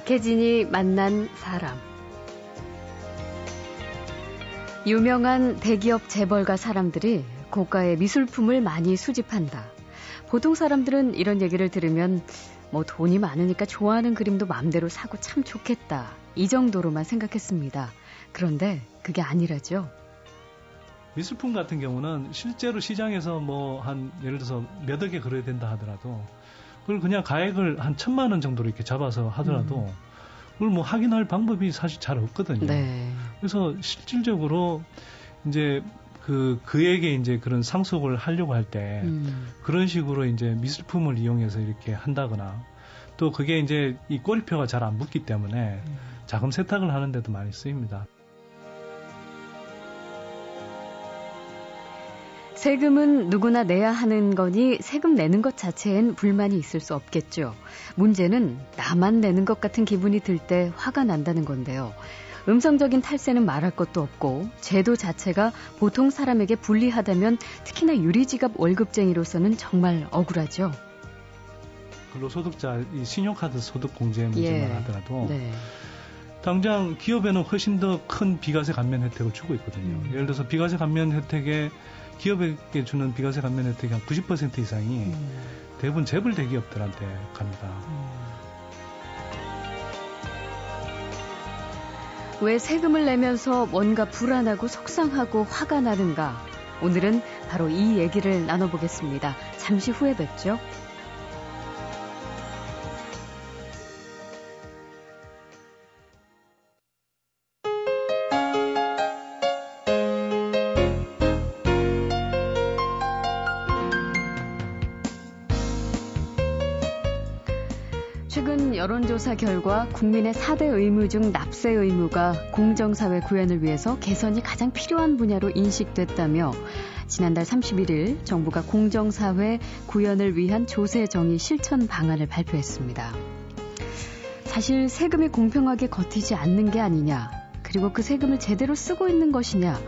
박혜진이 만난 사람. 유명한 대기업 재벌가 사람들이 고가의 미술품을 많이 수집한다. 보통 사람들은 이런 얘기를 들으면 돈이 많으니까 좋아하는 그림도 마음대로 사고 참 좋겠다. 이 정도로만 생각했습니다. 그런데 그게 아니라죠. 미술품 같은 경우는 실제로 시장에서 예를 들어서 몇억에 그려야 된다 하더라도 그걸 그냥 가액을 한 1,000만 원 정도로 이렇게 잡아서 하더라도 그걸 확인할 방법이 사실 잘 없거든요. 네. 그래서 실질적으로 이제 그에게 이제 그런 상속을 하려고 할 때 그런 식으로 이제 미술품을 이용해서 이렇게 한다거나 또 그게 이제 이 꼬리표가 잘 안 붙기 때문에 자금 세탁을 하는 데도 많이 쓰입니다. 세금은 누구나 내야 하는 거니 세금 내는 것 자체엔 불만이 있을 수 없겠죠. 문제는 나만 내는 것 같은 기분이 들 때 화가 난다는 건데요. 음성적인 탈세는 말할 것도 없고 제도 자체가 보통 사람에게 불리하다면 특히나 유리지갑 월급쟁이로서는 정말 억울하죠. 근로소득자 이 신용카드 소득 공제 문제만 하더라도 당장 기업에는 훨씬 더 큰 비과세 감면 혜택을 주고 있거든요. 예를 들어서 비과세 감면 혜택에 기업에게 주는 비과세 감면 혜택이 한 90% 이상이 대부분 재벌 대기업들한테 갑니다. 왜 세금을 내면서 뭔가 불안하고 속상하고 화가 나는가? 오늘은 바로 이 얘기를 나눠보겠습니다. 잠시 후에 뵙죠. 조사 결과 국민의 4대 의무 중 납세 의무가 공정사회 구현을 위해서 개선이 가장 필요한 분야로 인식됐다며 지난달 31일 정부가 공정사회 구현을 위한 조세 정의 실천 방안을 발표했습니다. 사실 세금이 공평하게 걷히지 않는 게 아니냐, 그리고 그 세금을 제대로 쓰고 있는 것이냐,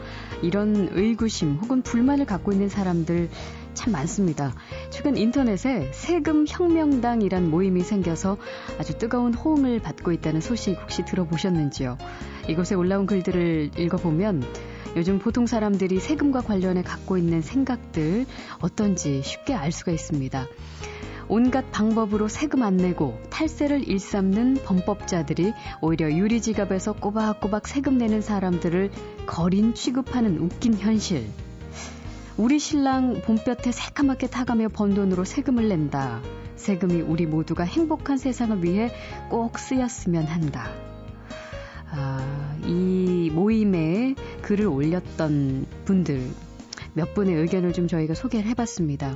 이런 의구심 혹은 불만을 갖고 있는 사람들 참 많습니다. 최근 인터넷에 세금 혁명당이란 모임이 생겨서 아주 뜨거운 호응을 받고 있다는 소식 혹시 들어보셨는지요? 이곳에 올라온 글들을 읽어보면 요즘 보통 사람들이 세금과 관련해 갖고 있는 생각들 어떤지 쉽게 알 수가 있습니다. 온갖 방법으로 세금 안 내고 탈세를 일삼는 범법자들이 오히려 유리지갑에서 꼬박꼬박 세금 내는 사람들을 거린 취급하는 웃긴 현실. 우리 신랑 봄볕에 새까맣게 타가며 번 돈으로 세금을 낸다. 세금이 우리 모두가 행복한 세상을 위해 꼭 쓰였으면 한다. 이 모임에 글을 올렸던 분들 몇 분의 의견을 좀 저희가 소개를 해봤습니다.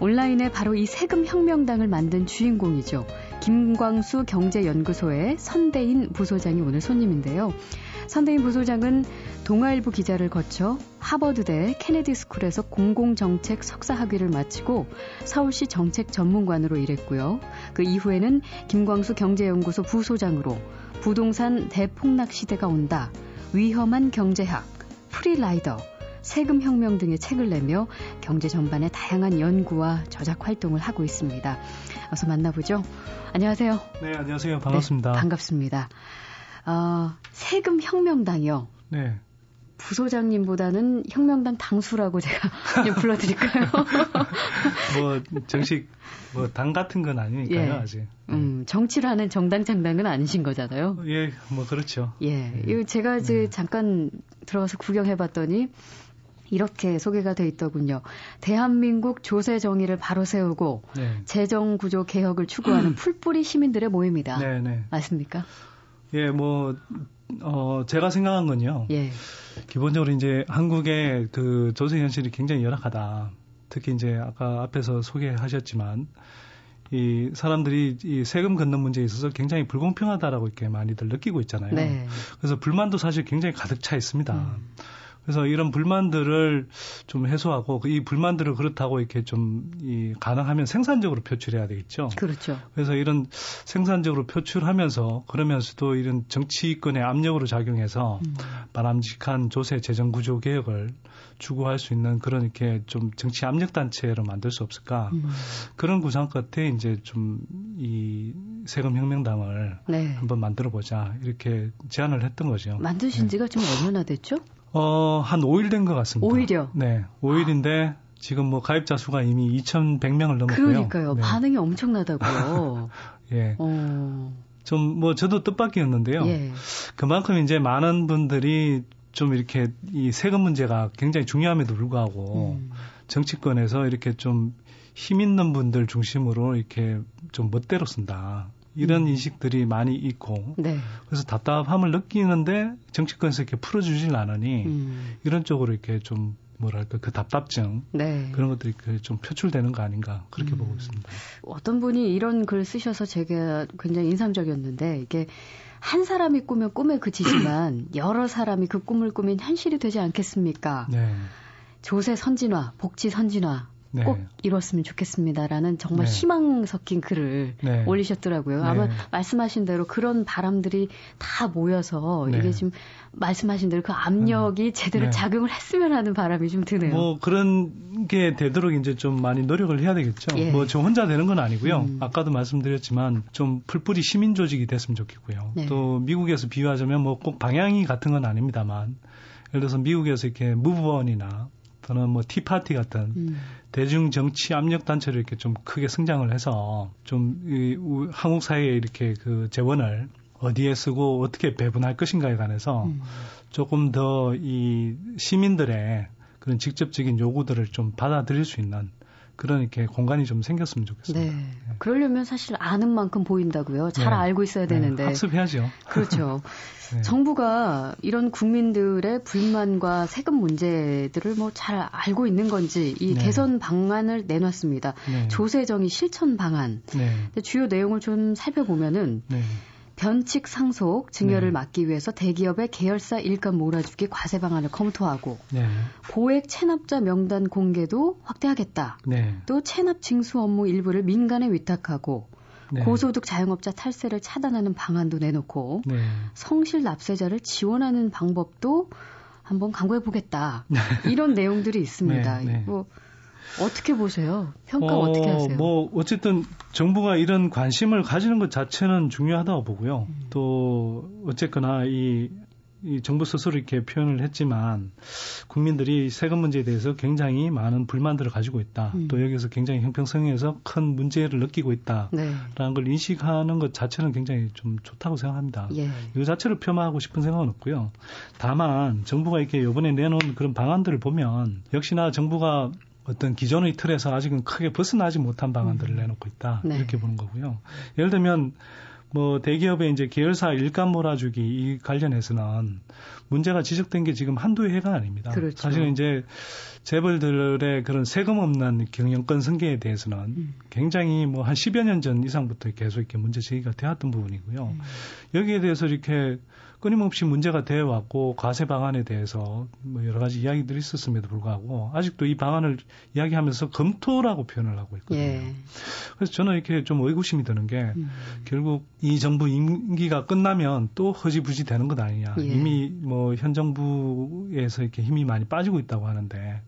온라인에 바로 이 세금 혁명당을 만든 주인공이죠. 김광수 경제연구소의 선대인 부소장이 오늘 손님인데요. 선대인 부소장은 동아일보 기자를 거쳐 하버드대 케네디 스쿨에서 공공정책 석사 학위를 마치고 서울시 정책 전문관으로 일했고요. 그 이후에는 김광수 경제연구소 부소장으로 부동산 대폭락 시대가 온다, 위험한 경제학, 프리라이더, 세금혁명 등의 책을 내며 경제 전반의 다양한 연구와 저작 활동을 하고 있습니다. 어서 만나보죠. 안녕하세요. 네, 안녕하세요. 반갑습니다. 네, 반갑습니다. 세금혁명당이요. 네. 부소장님보다는 혁명당 당수라고 제가 불러드릴까요? 정식, 당 같은 건 아니니까요, 아직. 정치를 하는 정당 창당은 아니신 거잖아요? 예, 그렇죠. 예. 이거 제가 이제 잠깐 들어가서 구경해봤더니 이렇게 소개가 돼 있더군요. 대한민국 조세 정의를 바로 세우고 재정 구조 개혁을 추구하는 풀뿌리 시민들의 모임이다. 네. 맞습니까? 예, 제가 생각한 건요. 예. 기본적으로 이제 한국의 그 조세 현실이 굉장히 열악하다. 특히 이제 아까 앞에서 소개하셨지만 이 사람들이 이 세금 걷는 문제에 있어서 굉장히 불공평하다라고 이렇게 많이들 느끼고 있잖아요. 네. 그래서 불만도 사실 굉장히 가득 차 있습니다. 그래서 이런 불만들을 좀 해소하고 이 불만들을 그렇다고 이렇게 좀 가능하면 생산적으로 표출해야 되겠죠. 그렇죠. 그래서 이런 생산적으로 표출하면서 그러면서도 이런 정치권의 압력으로 작용해서 바람직한 조세 재정 구조 개혁을 추구할 수 있는 그런 이렇게 좀 정치 압력 단체로 만들 수 없을까? 그런 구상 끝에 이제 좀 이 세금 혁명당을 네. 한번 만들어 보자 이렇게 제안을 했던 거죠. 만드신 지가 지금 얼마나 됐죠? 한 5일 된 것 같습니다. 5일이요? 네, 5일인데 지금 뭐 가입자 수가 이미 2,100명을 넘었고요. 그러니까요. 네. 반응이 엄청나다고요. 예. 좀 뭐 저도 뜻밖이었는데요. 예. 그만큼 이제 많은 분들이 좀 이렇게 이 세금 문제가 굉장히 중요함에도 불구하고 정치권에서 이렇게 좀 힘 있는 분들 중심으로 이렇게 좀 멋대로 쓴다. 이런 인식들이 많이 있고 네. 그래서 답답함을 느끼는데 정치권에서 이렇게 풀어주질 않으니 이런 쪽으로 이렇게 좀 뭐랄까 그 답답증 네. 그런 것들이 좀 표출되는 거 아닌가 그렇게 보고 있습니다. 어떤 분이 이런 글 쓰셔서 제가 굉장히 인상적이었는데 이게 한 사람이 꾸면 꿈에 그치지만 여러 사람이 그 꿈을 꾸면 현실이 되지 않겠습니까? 네. 조세 선진화, 복지 선진화 네. 꼭 이뤘으면 좋겠습니다라는 정말 네. 희망 섞인 글을 네. 올리셨더라고요. 아마 네. 말씀하신 대로 그런 바람들이 다 모여서 네. 이게 지금 말씀하신 대로 그 압력이 제대로 네. 작용을 했으면 하는 바람이 좀 드네요. 뭐 그런 게 되도록 이제 좀 많이 노력을 해야 되겠죠. 예. 뭐 저 혼자 되는 건 아니고요. 아까도 말씀드렸지만 좀 풀뿌리 시민 조직이 됐으면 좋겠고요. 네. 또 미국에서 비유하자면 뭐 꼭 방향이 같은 건 아닙니다만 예를 들어서 미국에서 이렇게 무브원이나 또는 뭐 티파티 같은 대중 정치 압력 단체로 이렇게 좀 크게 성장을 해서 좀 이 한국 사회에 이렇게 그 재원을 어디에 쓰고 어떻게 배분할 것인가에 관해서 조금 더 이 시민들의 그런 직접적인 요구들을 좀 받아들일 수 있는 그런 이렇게 공간이 좀 생겼으면 좋겠습니다. 네. 그러려면 사실 아는 만큼 보인다고요. 잘 네. 알고 있어야 되는데. 네. 학습해야죠. 그렇죠. 네. 정부가 이런 국민들의 불만과 세금 문제들을 뭐 잘 알고 있는 건지 이 네. 개선 방안을 내놨습니다. 네. 조세정의 실천 방안. 네. 근데 주요 내용을 좀 살펴보면은 네. 변칙 상속 증여를 네. 막기 위해서 대기업의 계열사 일감 몰아주기 과세 방안을 검토하고 네. 고액 체납자 명단 공개도 확대하겠다. 네. 또 체납 징수 업무 일부를 민간에 위탁하고 네. 고소득 자영업자 탈세를 차단하는 방안도 내놓고 네. 성실 납세자를 지원하는 방법도 한번 강구해보겠다. 네. 이런 내용들이 있습니다. 네. 네. 뭐 어떻게 보세요? 평가 어떻게 하세요? 뭐 어쨌든 정부가 이런 관심을 가지는 것 자체는 중요하다고 보고요. 또 어쨌거나 이 정부 스스로 이렇게 표현을 했지만 국민들이 세금 문제에 대해서 굉장히 많은 불만들을 가지고 있다. 또 여기서 굉장히 형평성에서 큰 문제를 느끼고 있다라는 네. 걸 인식하는 것 자체는 굉장히 좀 좋다고 생각합니다. 예. 이 자체를 폄하하고 싶은 생각은 없고요. 다만 정부가 이렇게 이번에 내놓은 그런 방안들을 보면 역시나 정부가 어떤 기존의 틀에서 아직은 크게 벗어나지 못한 방안들을 내놓고 있다. 네. 이렇게 보는 거고요. 예를 들면 뭐 대기업의 이제 계열사 일감 몰아주기 이 관련해서는 문제가 지적된 게 지금 한두 해가 아닙니다. 그렇죠. 사실은 이제 재벌들의 그런 세금 없는 경영권 승계에 대해서는 굉장히 뭐 한 10여 년 전 이상부터 계속 이렇게 문제 제기가 되었던 부분이고요. 여기에 대해서 이렇게 끊임없이 문제가 되어 왔고 과세 방안에 대해서 뭐 여러 가지 이야기들이 있었음에도 불구하고 아직도 이 방안을 이야기하면서 검토라고 표현을 하고 있거든요. 예. 그래서 저는 이렇게 좀 의구심이 드는 게 결국 이 정부 임기가 끝나면 또 허지부지 되는 것 아니냐. 예. 이미 뭐 현 정부에서 이렇게 힘이 많이 빠지고 있다고 하는데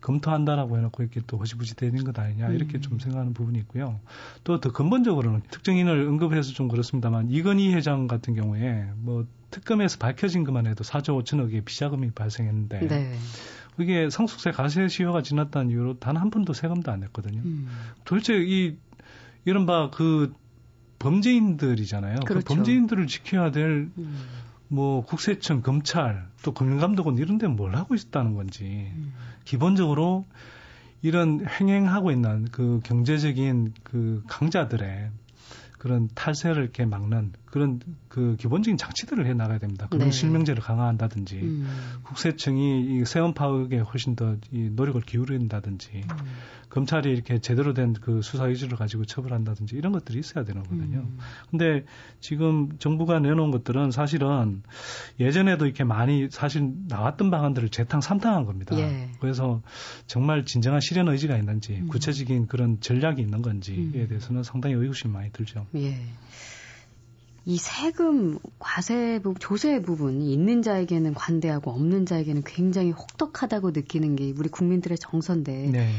검토한다라고 해놓고 이렇게 또 허지부지 되는 것 아니냐 이렇게 좀 생각하는 부분이 있고요. 또 더 근본적으로는 특정인을 언급해서 좀 그렇습니다만 이건희 회장 같은 경우에 뭐 특검에서 밝혀진 것만 해도 4조 5천억의 비자금이 발생했는데 네. 그게 상속세 과세 시효가 지났다는 이유로 단 한 번도 세금도 안 냈거든요. 도대체 이른바 그 범죄인들이잖아요. 그렇죠. 그 범죄인들을 지켜야 될 뭐 국세청, 검찰, 또 금융감독원 이런 데는 뭘 하고 있다는 건지 기본적으로 이런 횡행하고 있는 그 경제적인 그 강자들의 그런 탈세를 이렇게 막는 그런 그 기본적인 장치들을 해 나가야 됩니다. 금융 실명제를 강화한다든지 국세청이 세원 파악에 훨씬 더 이 노력을 기울인다든지 검찰이 이렇게 제대로 된 그 수사 의지를 가지고 처벌한다든지 이런 것들이 있어야 되는 거거든요. 근데 지금 정부가 내놓은 것들은 사실은 예전에도 이렇게 많이 사실 나왔던 방안들을 재탕 삼탕한 겁니다. 예. 그래서 정말 진정한 실현 의지가 있는지 구체적인 그런 전략이 있는 건지에 대해서는 상당히 의구심이 많이 들죠. 예. 이 세금, 과세, 조세 부분이 있는 자에게는 관대하고 없는 자에게는 굉장히 혹독하다고 느끼는 게 우리 국민들의 정서인데 네.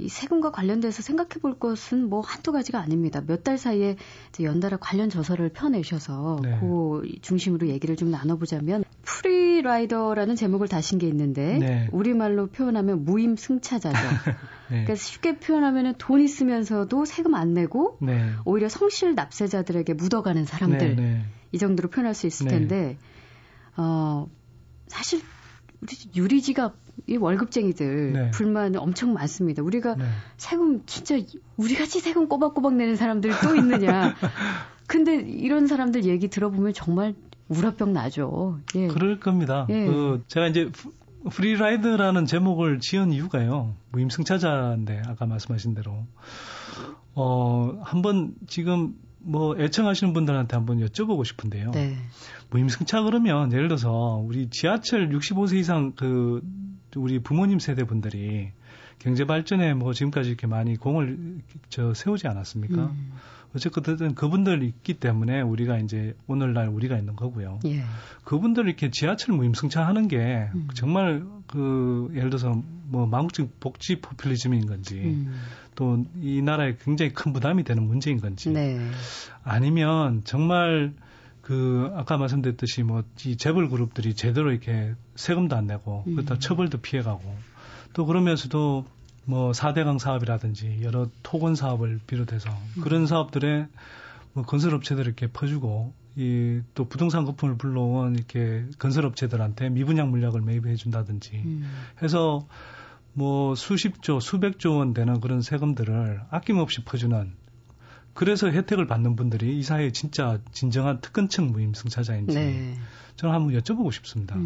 이 세금과 관련돼서 생각해 볼 것은 뭐 한두 가지가 아닙니다. 몇 달 사이에 이제 연달아 관련 저서를 펴내셔서 네. 그 중심으로 얘기를 좀 나눠보자면 프리라이더라는 제목을 다신 게 있는데 네. 우리말로 표현하면 무임 승차자죠. 네. 그러니까 쉽게 표현하면 돈 있으면서도 세금 안 내고 네. 오히려 성실 납세자들에게 묻어가는 사람들 네, 네. 이 정도로 표현할 수 있을 네. 텐데 사실 우리 유리지갑 이 월급쟁이들 네. 불만 엄청 많습니다. 우리가 네. 세금 진짜 우리같이 세금 꼬박꼬박 내는 사람들 또 있느냐. 근데 이런 사람들 얘기 들어보면 정말 우라병 나죠. 예. 그럴 겁니다. 예. 제가 이제 프리라이드라는 제목을 지은 이유가요. 무임승차자인데 아까 말씀하신 대로 한번 지금 뭐 애청하시는 분들한테 한번 여쭤보고 싶은데요. 네. 무임승차 그러면 예를 들어서 우리 지하철 65세 이상 그 우리 부모님 세대 분들이 경제 발전에 뭐 지금까지 이렇게 많이 공을 세우지 않았습니까? 어쨌든 그분들 있기 때문에 우리가 이제 오늘날 우리가 있는 거고요. 예. 그분들 이렇게 지하철 무임승차하는 게 정말 그 예를 들어서 뭐 망국적 복지 포퓰리즘인 건지 또 이 나라에 굉장히 큰 부담이 되는 문제인 건지 네. 아니면 정말 그 아까 말씀드렸듯이 뭐 이 재벌 그룹들이 제대로 이렇게 세금도 안 내고 그렇다 처벌도 피해가고 또 그러면서도 뭐 4대강 사업이라든지 여러 토건 사업을 비롯해서 그런 사업들에 뭐 건설업체들 이렇게 퍼주고 이 또 부동산 거품을 불러온 이렇게 건설업체들한테 미분양 물량을 매입해 준다든지 해서 뭐 수십조 수백조 원 되는 그런 세금들을 아낌없이 퍼주는 그래서 혜택을 받는 분들이 이 사회의 진짜 진정한 특권층 무임승차자인지 네. 저는 한번 여쭤보고 싶습니다.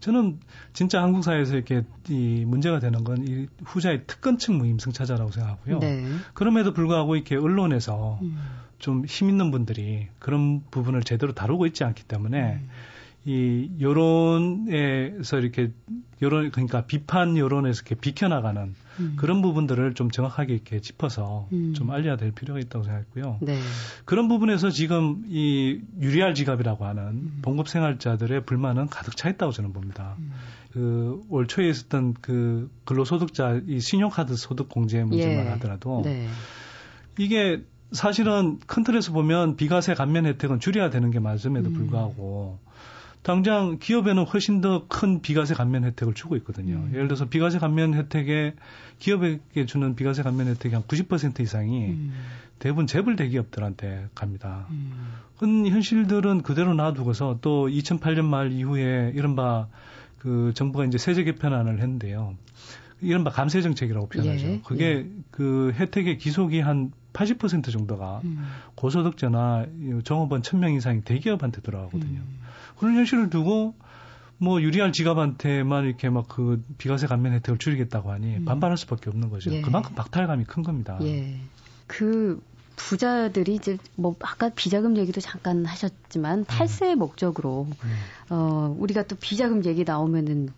저는 진짜 한국 사회에서 이렇게 이 문제가 되는 건 이 후자의 특권층 무임승차자라고 생각하고요. 네. 그럼에도 불구하고 이렇게 언론에서 좀 힘 있는 분들이 그런 부분을 제대로 다루고 있지 않기 때문에 이 여론에서 이렇게 여론 그러니까 비판 여론에서 이렇게 비켜나가는 그런 부분들을 좀 정확하게 이렇게 짚어서 좀 알려야 될 필요가 있다고 생각했고요. 네. 그런 부분에서 지금 이 유리알 지갑이라고 하는 봉급생활자들의 불만은 가득 차 있다고 저는 봅니다. 그 올 초에 있었던 그 근로소득자 이 신용카드 소득 공제 문제만 예. 하더라도 네. 이게 사실은 큰 틀에서 보면 비과세 감면 혜택은 줄여야 되는 게 맞음에도 불구하고. 당장 기업에는 훨씬 더 큰 비과세 감면 혜택을 주고 있거든요. 예를 들어서 비과세 감면 혜택에 기업에게 주는 비과세 감면 혜택이 한 90% 이상이 대부분 재벌 대기업들한테 갑니다. 현실들은 그대로 놔두고서 또 2008년 말 이후에 이른바 그 정부가 이제 세제 개편안을 했는데요. 이른바 감세 정책이라고 표현하죠. 예, 그게 예. 그 혜택의 기속이 한 80% 정도가 고소득자나 종업원 1,000명 이상이 대기업한테 들어가거든요. 그런 현실을 두고 뭐 유리알 지갑한테만 이렇게 막 그 비과세 감면 혜택을 줄이겠다고 하니 반발할 수밖에 없는 거죠. 예. 그만큼 박탈감이 큰 겁니다. 예. 그 부자들이 이제 뭐 아까 비자금 얘기도 잠깐 하셨지만 탈세의 목적으로 우리가 또 비자금 얘기 나오면은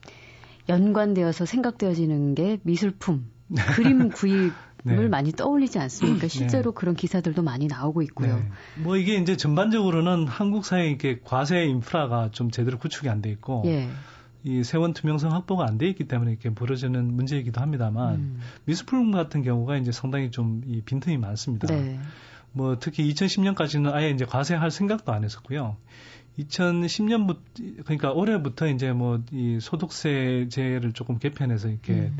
연관되어서 생각되어지는 게 미술품, 그림 구입. 네. 많이 떠올리지 않습니까? 실제로 네. 그런 기사들도 많이 나오고 있고요. 네. 뭐 이게 이제 전반적으로는 한국 사회에 이렇게 과세 인프라가 좀 제대로 구축이 안 돼 있고 예. 이 세원 투명성 확보가 안 돼 있기 때문에 이렇게 벌어지는 문제이기도 합니다만 미술품 같은 경우가 이제 상당히 좀 이 빈틈이 많습니다. 네. 뭐 특히 2010년까지는 아예 이제 과세할 생각도 안 했었고요. 2010년부터 그러니까 올해부터 이제 뭐 이 소득세제를 조금 개편해서 이렇게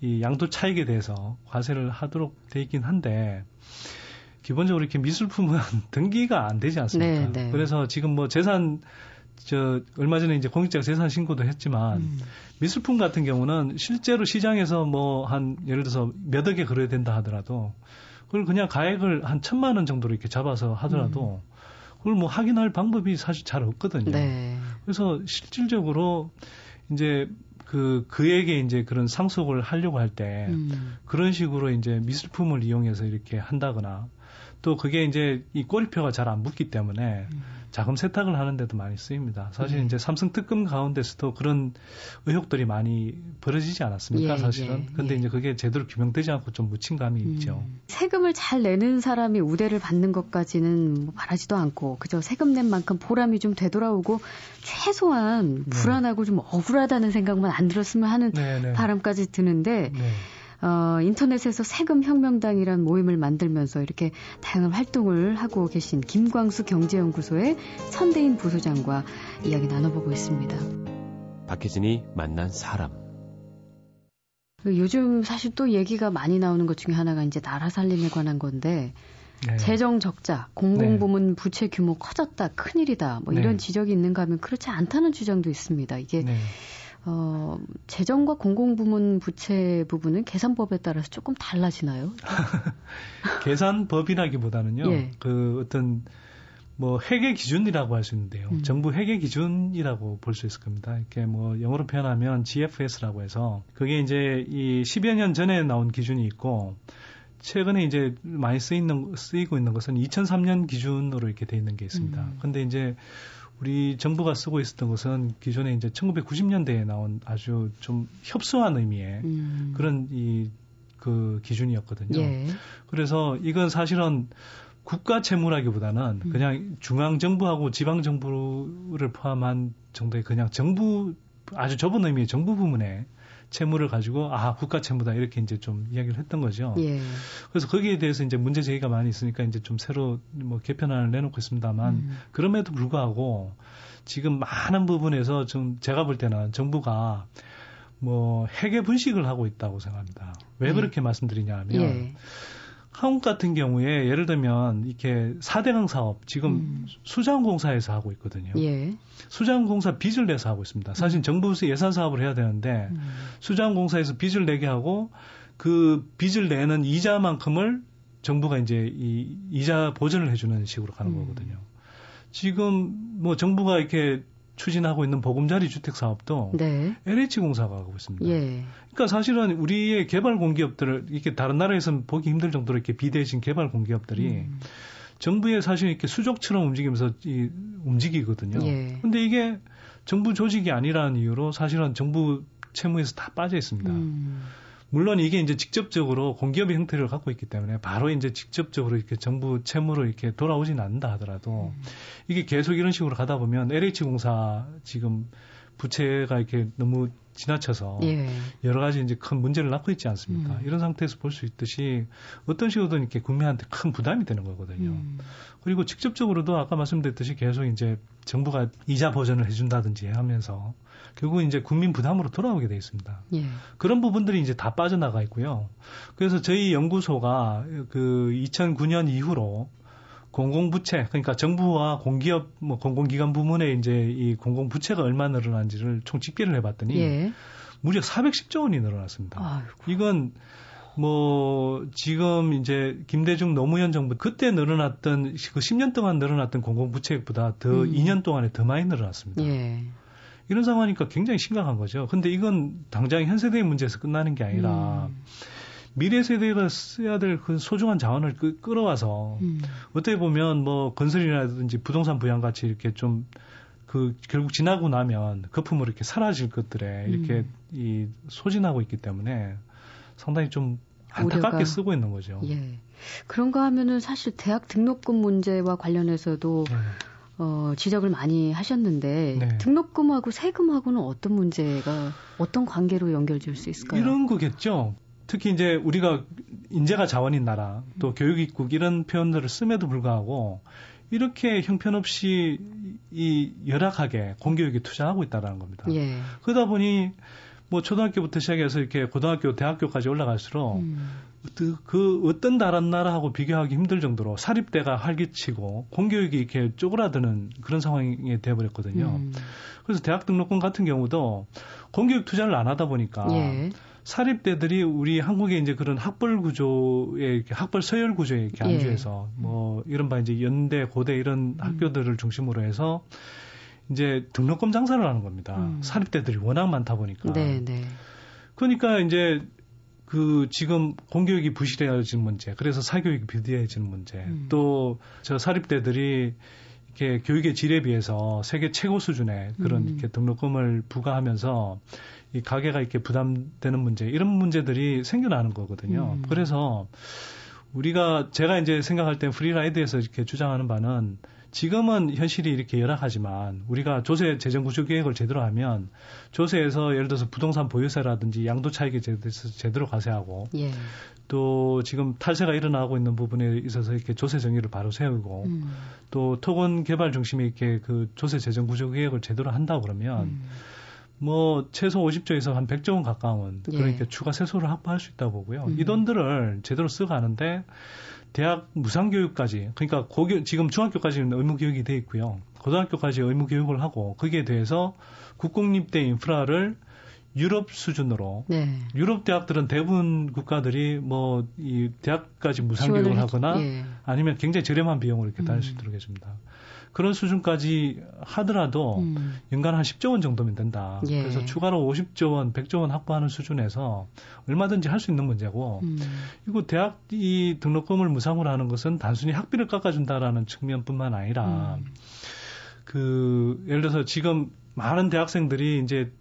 이 양도 차익에 대해서 과세를 하도록 돼 있긴 한데 기본적으로 이렇게 미술품은 등기가 안 되지 않습니까? 네, 네. 그래서 지금 뭐 재산 얼마 전에 이제 공익자 재산 신고도 했지만 미술품 같은 경우는 실제로 시장에서 뭐 한 예를 들어서 몇 억에 거래된다 하더라도 그걸 그냥 가액을 한 1,000만 원 정도로 이렇게 잡아서 하더라도 그걸 뭐 확인할 방법이 사실 잘 없거든요. 네. 그래서 실질적으로 이제 그에게 이제 그런 상속을 하려고 할 때 그런 식으로 이제 미술품을 이용해서 이렇게 한다거나 또 그게 이제 이 꼬리표가 잘 안 붙기 때문에 자금 세탁을 하는데도 많이 쓰입니다. 사실 이제 삼성 특검 가운데서도 그런 의혹들이 많이 벌어지지 않았습니까? 예, 사실은. 근데 이제 그게 제대로 규명되지 않고 좀 묻힌 감이 있죠. 세금을 잘 내는 사람이 우대를 받는 것까지는 뭐 바라지도 않고 그저 세금 낸 만큼 보람이 좀 되돌아오고 최소한 불안하고 좀 억울하다는 생각만 안 들었으면 하는 바람까지 드는데 인터넷에서 세금혁명당이란 모임을 만들면서 이렇게 다양한 활동을 하고 계신 김광수 경제연구소의 선대인 부소장과 이야기 나눠보고 있습니다. 박혜진이 만난 사람. 요즘 사실 또 얘기가 많이 나오는 것 중에 하나가 이제 나라 살림에 관한 건데 재정 적자, 공공부문 부채 규모 커졌다, 큰일이다 뭐 이런 지적이 있는가 하면 그렇지 않다는 주장도 있습니다. 이게 재정과 공공부문 부채 부분은 계산법에 따라서 조금 달라지나요? 계산법이라기보다는요. 그 어떤 뭐 회계 기준이라고 할 수 있는데요. 정부 회계 기준이라고 볼 수 있을 겁니다. 이렇게 뭐 영어로 표현하면 GFS라고 해서 그게 이제 이 10여 년 전에 나온 기준이 있고 최근에 이제 많이 쓰이고 있는 것은 2003년 기준으로 이렇게 돼 있는 게 있습니다. 근데 이제 우리 정부가 쓰고 있었던 것은 기존에 이제 1990년대에 나온 아주 좀 협소한 의미의 그런 그 기준이었거든요. 그래서 이건 사실은 국가 채무라기보다는 그냥 중앙정부하고 지방정부를 포함한 정도의 그냥 정부, 아주 좁은 의미의 정부 부문의 채무를 가지고 아, 국가 채무다 이렇게 이제 좀 이야기를 했던 거죠. 그래서 거기에 대해서 이제 문제 제기가 많이 있으니까 이제 좀 새로 뭐 개편안을 내놓고 있습니다만 그럼에도 불구하고 지금 많은 부분에서 좀 제가 볼 때는 정부가 뭐 회계 분식을 하고 있다고 생각합니다. 왜 그렇게 말씀드리냐 하면 한국 같은 경우에 예를 들면 이렇게 4대강 사업 지금 수자원공사에서 하고 있거든요. 수자원공사 빚을 내서 하고 있습니다. 사실 정부에서 예산 사업을 해야 되는데 수자원공사에서 빚을 내게 하고 그 빚을 내는 이자만큼을 정부가 이제 이 이자 보전을 해주는 식으로 가는 거거든요. 지금 뭐 정부가 이렇게 추진하고 있는 보금자리 주택 사업도 LH공사가 하고 있습니다. 그러니까 사실은 우리의 개발 공기업들을 이렇게 다른 나라에서는 보기 힘들 정도로 이렇게 비대해진 개발 공기업들이 정부에 사실 이렇게 수족처럼 움직이면서 움직이거든요. 그런데 이게 정부 조직이 아니라는 이유로 사실은 정부 채무에서 다 빠져 있습니다. 물론 이게 이제 직접적으로 공기업의 형태를 갖고 있기 때문에 바로 이제 직접적으로 이렇게 정부 채무로 이렇게 돌아오진 않는다 하더라도 이게 계속 이런 식으로 가다 보면 LH공사 지금 부채가 이렇게 너무 지나쳐서 여러 가지 이제 큰 문제를 낳고 있지 않습니까? 이런 상태에서 볼 수 있듯이 어떤 식으로든 이렇게 국민한테 큰 부담이 되는 거거든요. 그리고 직접적으로도 아까 말씀드렸듯이 계속 이제 정부가 이자 보전을 해준다든지 하면서 결국은 이제 국민 부담으로 돌아오게 돼 있습니다. 그런 부분들이 이제 다 빠져나가 있고요. 그래서 저희 연구소가 그 2009년 이후로 공공부채, 그러니까 정부와 공기업, 뭐 공공기관 부문의 이제 이 공공부채가 얼마 늘어난지를 총 집계를 해봤더니 무려 410조 원이 늘어났습니다. 이건 뭐 지금 이제 김대중 노무현 정부 그때 늘어났던 그 10년 동안 늘어났던 공공부채액보다 더 2년 동안에 더 많이 늘어났습니다. 이런 상황이니까 굉장히 심각한 거죠. 근데 이건 당장 현 세대의 문제에서 끝나는 게 아니라. 미래 세대가 써야 될 그 소중한 자원을 끌어와서 어떻게 보면 뭐 건설이라든지 부동산 부양 같이 이렇게 좀 그 결국 지나고 나면 거품으로 이렇게 사라질 것들에 이렇게 이 소진하고 있기 때문에 상당히 좀 안타깝게 쓰고 있는 거죠. 그런가 하면은 사실 대학 등록금 문제와 관련해서도 지적을 많이 하셨는데 등록금하고 세금하고는 어떤 문제가 어떤 관계로 연결될 수 있을까요? 이런 거겠죠. 특히 이제 우리가 인재가 자원인 나라, 또 교육입국 이런 표현들을 씀에도 불구하고 이렇게 형편없이 이 열악하게 공교육에 투자하고 있다라는 겁니다. 그러다 보니 뭐 초등학교부터 시작해서 이렇게 고등학교, 대학교까지 올라갈수록 그 어떤 다른 나라하고 비교하기 힘들 정도로 사립대가 활기치고 공교육이 이렇게 쪼그라드는 그런 상황이 되어버렸거든요. 그래서 대학 등록금 같은 경우도 공교육 투자를 안 하다 보니까 사립대들이 우리 한국의 이제 그런 학벌 구조에, 학벌 서열 구조에 이렇게 안주해서, 예. 뭐, 이른바 이제 연대, 고대 이런 학교들을 중심으로 해서 이제 등록금 장사를 하는 겁니다. 사립대들이 워낙 많다 보니까. 네네. 그러니까 이제 그 지금 공교육이 부실해지는 문제, 그래서 사교육이 비대해지는 문제, 또 저 사립대들이 이렇게 교육의 질에 비해서 세계 최고 수준의 그런 이렇게 등록금을 부과하면서 이 가계가 이렇게 부담되는 문제, 이런 문제들이 생겨나는 거거든요. 그래서 우리가, 제가 이제 생각할 때 프리라이드에서 이렇게 주장하는 바는, 지금은 현실이 이렇게 열악하지만 우리가 조세 재정구조 계획을 제대로 하면 조세에서 예를 들어서 부동산 보유세라든지 양도차익에 제대로 과세하고, 예. 또 지금 탈세가 일어나고 있는 부분에 있어서 이렇게 조세 정의를 바로 세우고, 또 토건 개발 중심의 이렇게 그 조세 재정구조 계획을 제대로 한다 그러면 뭐 최소 50조에서 한 100조 원 가까운, 예. 그러니까 추가 세소를 확보할 수 있다고 보고요. 이 돈들을 제대로 써가는데 대학 무상교육까지, 그러니까 지금 중학교까지는 의무교육이 돼 있고요. 고등학교까지 의무교육을 하고, 거기에 대해서 국공립대 인프라를 유럽 수준으로, 네. 유럽 대학들은 대부분 국가들이 뭐 이 대학까지 무상교육을 하거나, 예. 아니면 굉장히 저렴한 비용으로 이렇게 다닐 수 있도록 해줍니다. 그런 수준까지 하더라도 연간 한 10조 원 정도면 된다. 예. 그래서 추가로 50조 원, 100조 원 확보하는 수준에서 얼마든지 할 수 있는 문제고, 이거 대학 이 등록금을 무상으로 하는 것은 단순히 학비를 깎아준다라는 측면뿐만 아니라, 그 예를 들어서 지금 많은 대학생들이 이제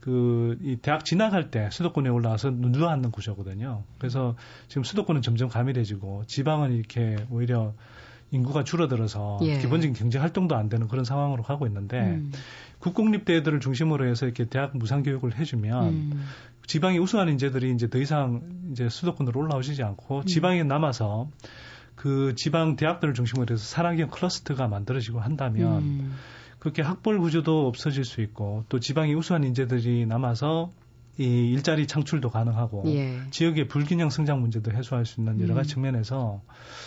그 이 대학 진학할 때 수도권에 올라와서 누워앉는 구조거든요. 그래서 지금 수도권은 점점 가밀해지고 지방은 이렇게 오히려 인구가 줄어들어서, 예. 기본적인 경제 활동도 안 되는 그런 상황으로 가고 있는데, 국공립대들을 중심으로 해서 이렇게 대학 무상 교육을 해주면 지방의 우수한 인재들이 이제 더 이상 이제 수도권으로 올라오시지 않고 지방에 남아서 그 지방 대학들을 중심으로 해서 산학형 클러스터가 만들어지고 한다면, 그렇게 학벌 구조도 없어질 수 있고, 또 지방의 우수한 인재들이 남아서 이 일자리 창출도 가능하고, 예. 지역의 불균형 성장 문제도 해소할 수 있는 여러 가지 측면에서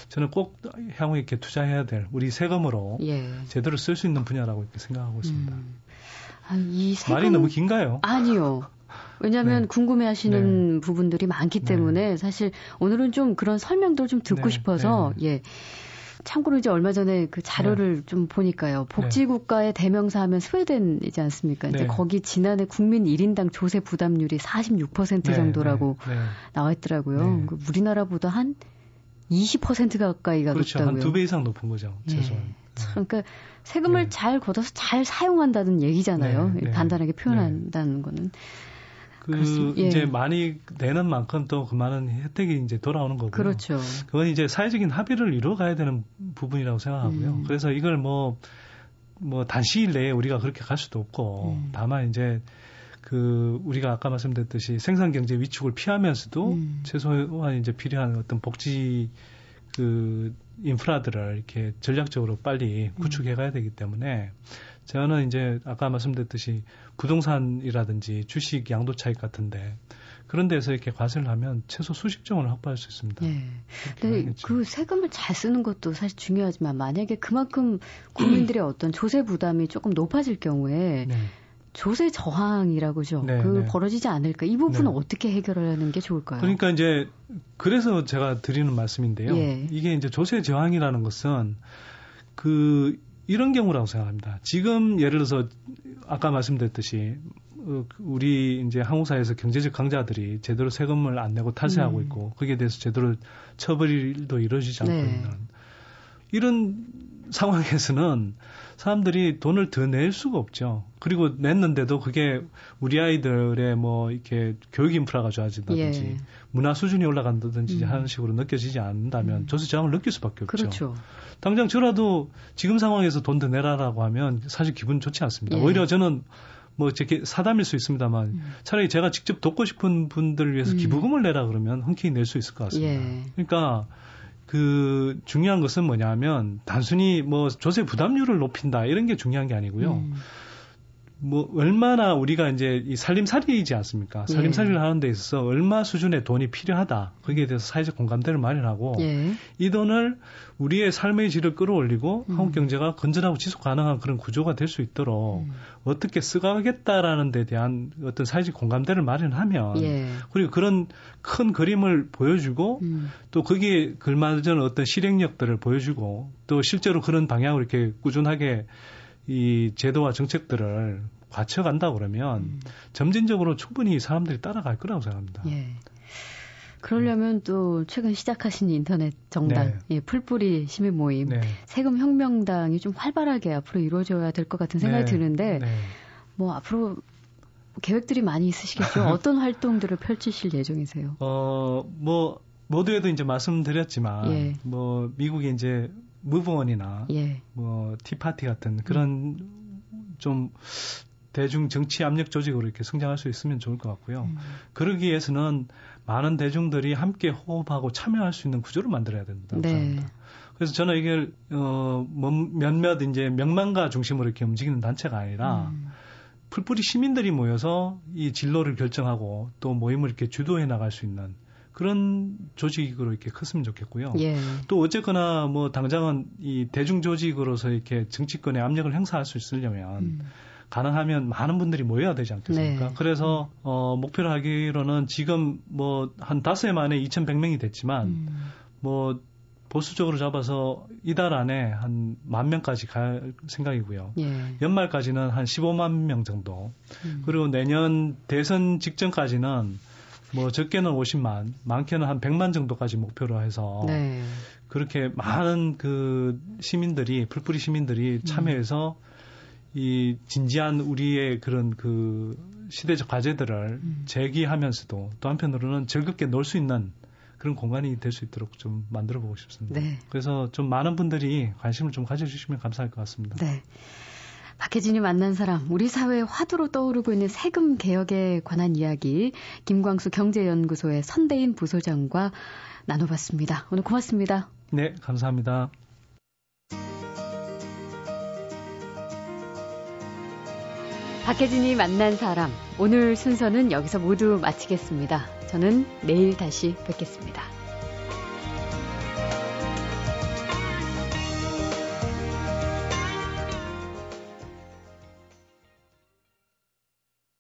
저는 꼭 향후에 이렇게 투자해야 될, 우리 세금으로, 예. 제대로 쓸 수 있는 분야라고 이렇게 생각하고 있습니다. 아, 이 세금... 말이 너무 긴가요? 아니요. 왜냐하면, 네. 궁금해하시는, 네. 부분들이 많기 때문에, 네. 사실 오늘은 좀 그런 설명도 좀 듣고, 네. 싶어서, 네. 예. 참고로 이제 얼마 전에 그 자료를, 네. 좀 보니까요. 복지국가의, 네. 대명사 하면 스웨덴이지 않습니까? 네. 이제 거기 지난해 국민 1인당 조세 부담률이 46% 정도라고, 네. 네. 나와 있더라고요. 네. 우리나라보다 한 20% 가까이가 그렇죠. 높다고요. 그렇죠. 한 2배 이상 높은 거죠. 네. 참, 그러니까 세금을, 네. 잘 걷어서 잘 사용한다는 얘기잖아요. 네. 네. 간단하게 표현한다는, 네. 거는. 그렇습니다. 이제, 예. 많이 내는 만큼 또 그만한 혜택이 이제 돌아오는 거고요. 그렇죠. 그건 이제 사회적인 합의를 이루어가야 되는 부분이라고 생각하고요. 그래서 이걸 뭐 단시일 내에 우리가 그렇게 갈 수도 없고, 다만 이제 그 우리가 아까 말씀드렸듯이 생산 경제 위축을 피하면서도 최소한 이제 필요한 어떤 복지 그 인프라들을 이렇게 전략적으로 빨리 구축해가야 되기 때문에. 저는 이제 아까 말씀드렸듯이 부동산이라든지 주식 양도차익 같은데 그런 데서 이렇게 과세를 하면 최소 수십 조 원을 확보할 수 있습니다. 네. 근데 그 세금을 잘 쓰는 것도 사실 중요하지만 만약에 그만큼 국민들의 어떤 조세 부담이 조금 높아질 경우에, 네. 조세 저항이라고죠. 네, 그, 네. 벌어지지 않을까. 이 부분은, 네. 어떻게 해결하는 게 좋을까요? 그러니까 이제 그래서 제가 드리는 말씀인데요. 예. 이게 이제 조세 저항이라는 것은 그 이런 경우라고 생각합니다. 지금 예를 들어서 아까 말씀드렸듯이 우리 이제 한국사회에서 경제적 강자들이 제대로 세금을 안 내고 탈세하고 있고, 거기에 대해서 제대로 처벌도 이루어지지 않고, 네. 있는 이런 상황에서는 사람들이 돈을 더 낼 수가 없죠. 그리고 냈는데도 그게 우리 아이들의 뭐 이렇게 교육 인프라가 좋아진다든지, 예. 문화 수준이 올라간다든지 하는 식으로 느껴지지 않는다면 조세 저항을 느낄 수밖에 없죠. 그렇죠. 당장 저라도 지금 상황에서 돈 더 내라라고 하면 사실 기분 좋지 않습니다. 예. 오히려 저는 뭐 이렇게 사담일 수 있습니다만, 차라리 제가 직접 돕고 싶은 분들을 위해서 기부금을 내라 그러면 흔쾌히 낼 수 있을 것 같습니다. 예. 그러니까 그 중요한 것은 뭐냐면 단순히 뭐 조세 부담률을 높인다 이런 게 중요한 게 아니고요. 뭐 얼마나 우리가 이제 이 살림살이지 않습니까? 살림살이를 하는 데 있어서 얼마 수준의 돈이 필요하다. 거기에 대해서 사회적 공감대를 마련하고 예. 이 돈을 우리의 삶의 질을 끌어올리고 한국 경제가 건전하고 지속 가능한 그런 구조가 될 수 있도록 어떻게 써가겠다라는 데 대한 어떤 사회적 공감대를 마련하면 예. 그리고 그런 큰 그림을 보여주고 또 거기에 걸맞은 어떤 실행력들을 보여주고 또 실제로 그런 방향으로 이렇게 꾸준하게 이 제도와 정책들을 갖춰간다고 그러면 점진적으로 충분히 사람들이 따라갈 거라고 생각합니다. 예. 그러려면 또 최근 시작하신 인터넷 정당, 네. 예, 풀뿌리 시민 모임, 네. 세금 혁명당이 좀 활발하게 앞으로 이루어져야 될 것 같은 생각이 네. 드는데 네. 뭐 앞으로 계획들이 많이 있으시겠죠? 어떤 활동들을 펼치실 예정이세요? 뭐 모두에도 이제 말씀드렸지만 예. 뭐 미국이 이제 무브원이나 예. 뭐 티파티 같은 그런 좀 대중 정치 압력 조직으로 이렇게 성장할 수 있으면 좋을 것 같고요. 그러기 위해서는 많은 대중들이 함께 호흡하고 참여할 수 있는 구조를 만들어야 된다고 네. 생각합니다. 그래서 저는 이게 몇몇 이제 명망가 중심으로 이렇게 움직이는 단체가 아니라 풀뿌리 시민들이 모여서 이 진로를 결정하고 또 모임을 이렇게 주도해 나갈 수 있는 그런 조직으로 이렇게 컸으면 좋겠고요. 예. 또 어쨌거나 뭐 당장은 이 대중 조직으로서 이렇게 정치권에 압력을 행사할 수 있으려면 가능하면 많은 분들이 모여야 되지 않겠습니까? 네. 그래서 목표를 하기로는 지금 뭐 한 5해 만에 2,100명이 됐지만 뭐 보수적으로 잡아서 이달 안에 한 10,000명까지 갈 생각이고요. 예. 연말까지는 한 150,000 명 정도. 그리고 내년 대선 직전까지는 뭐 적게는 500,000, 많게는 한 1,000,000 정도까지 목표로 해서 네. 그렇게 많은 그 시민들이 풀뿌리 시민들이 참여해서 이 진지한 우리의 그런 그 시대적 과제들을 제기하면서도 또 한편으로는 즐겁게 놀 수 있는 그런 공간이 될 수 있도록 좀 만들어 보고 싶습니다. 네. 그래서 좀 많은 분들이 관심을 좀 가져주시면 감사할 것 같습니다. 네. 박혜진이 만난 사람, 우리 사회의 화두로 떠오르고 있는 세금 개혁에 관한 이야기, 김광수 경제연구소의 선대인 부소장과 나눠봤습니다. 오늘 고맙습니다. 네, 감사합니다. 박혜진이 만난 사람, 오늘 순서는 여기서 모두 마치겠습니다. 저는 내일 다시 뵙겠습니다.